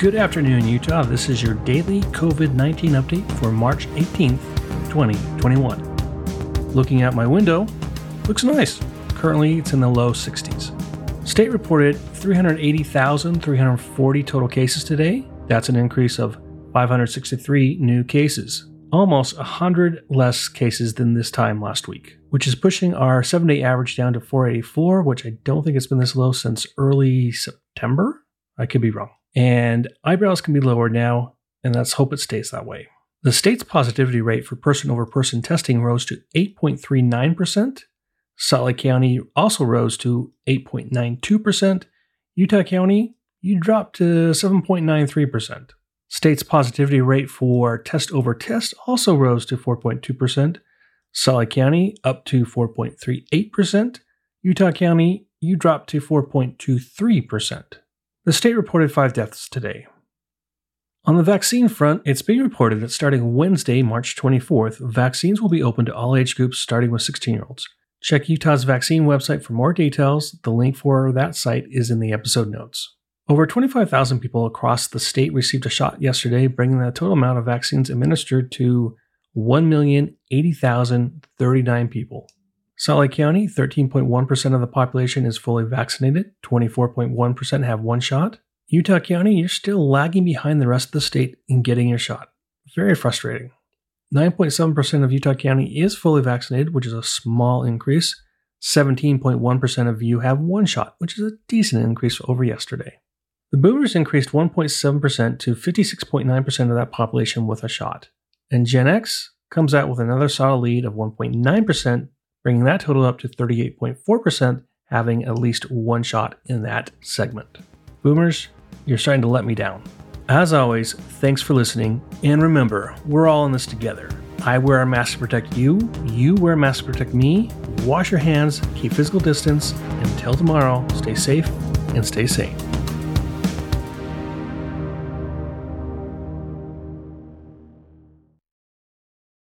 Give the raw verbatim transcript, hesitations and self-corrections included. Good afternoon, Utah. This is your daily COVID nineteen update for March eighteenth, twenty twenty-one. Looking out my window, looks nice. Currently, it's in the low sixties. State reported three hundred eighty thousand, three hundred forty total cases today. That's an increase of five hundred sixty-three new cases. Almost one hundred less cases than this time last week, which is pushing our seven-day average down to four eighty-four, which I don't think it's been this low since early September. I could be wrong. And eyebrows can be lowered now, and let's hope it stays that way. The state's positivity rate for person-over-person testing rose to eight point three nine percent. Salt Lake County also rose to eight point nine two percent. Utah County, you dropped to seven point nine three percent. State's positivity rate for test-over-test also rose to four point two percent. Salt Lake County up to four point three eight percent. Utah County, you dropped to four point two three percent. The state reported five deaths today. On the vaccine front, it's being reported that starting Wednesday, March twenty-fourth, vaccines will be open to all age groups starting with sixteen-year-olds. Check Utah's vaccine website for more details. The link for that site is in the episode notes. Over twenty-five thousand people across the state received a shot yesterday, bringing the total amount of vaccines administered to one million eighty thousand, thirty-nine people. Salt Lake County, thirteen point one percent of the population is fully vaccinated, twenty-four point one percent have one shot. Utah County, you're still lagging behind the rest of the state in getting your shot. Very frustrating. nine point seven percent of Utah County is fully vaccinated, which is a small increase. seventeen point one percent of you have one shot, which is a decent increase over yesterday. The boomers increased one point seven percent to fifty-six point nine percent of that population with a shot. And Gen X comes out with another solid lead of one point nine percent. bringing that total up to thirty-eight point four percent, having at least one shot in that segment. Boomers, you're starting to let me down. As always, thanks for listening, and remember, we're all in this together. I wear a mask to protect you, you wear a mask to protect me, wash your hands, keep physical distance, and until tomorrow, stay safe and stay sane.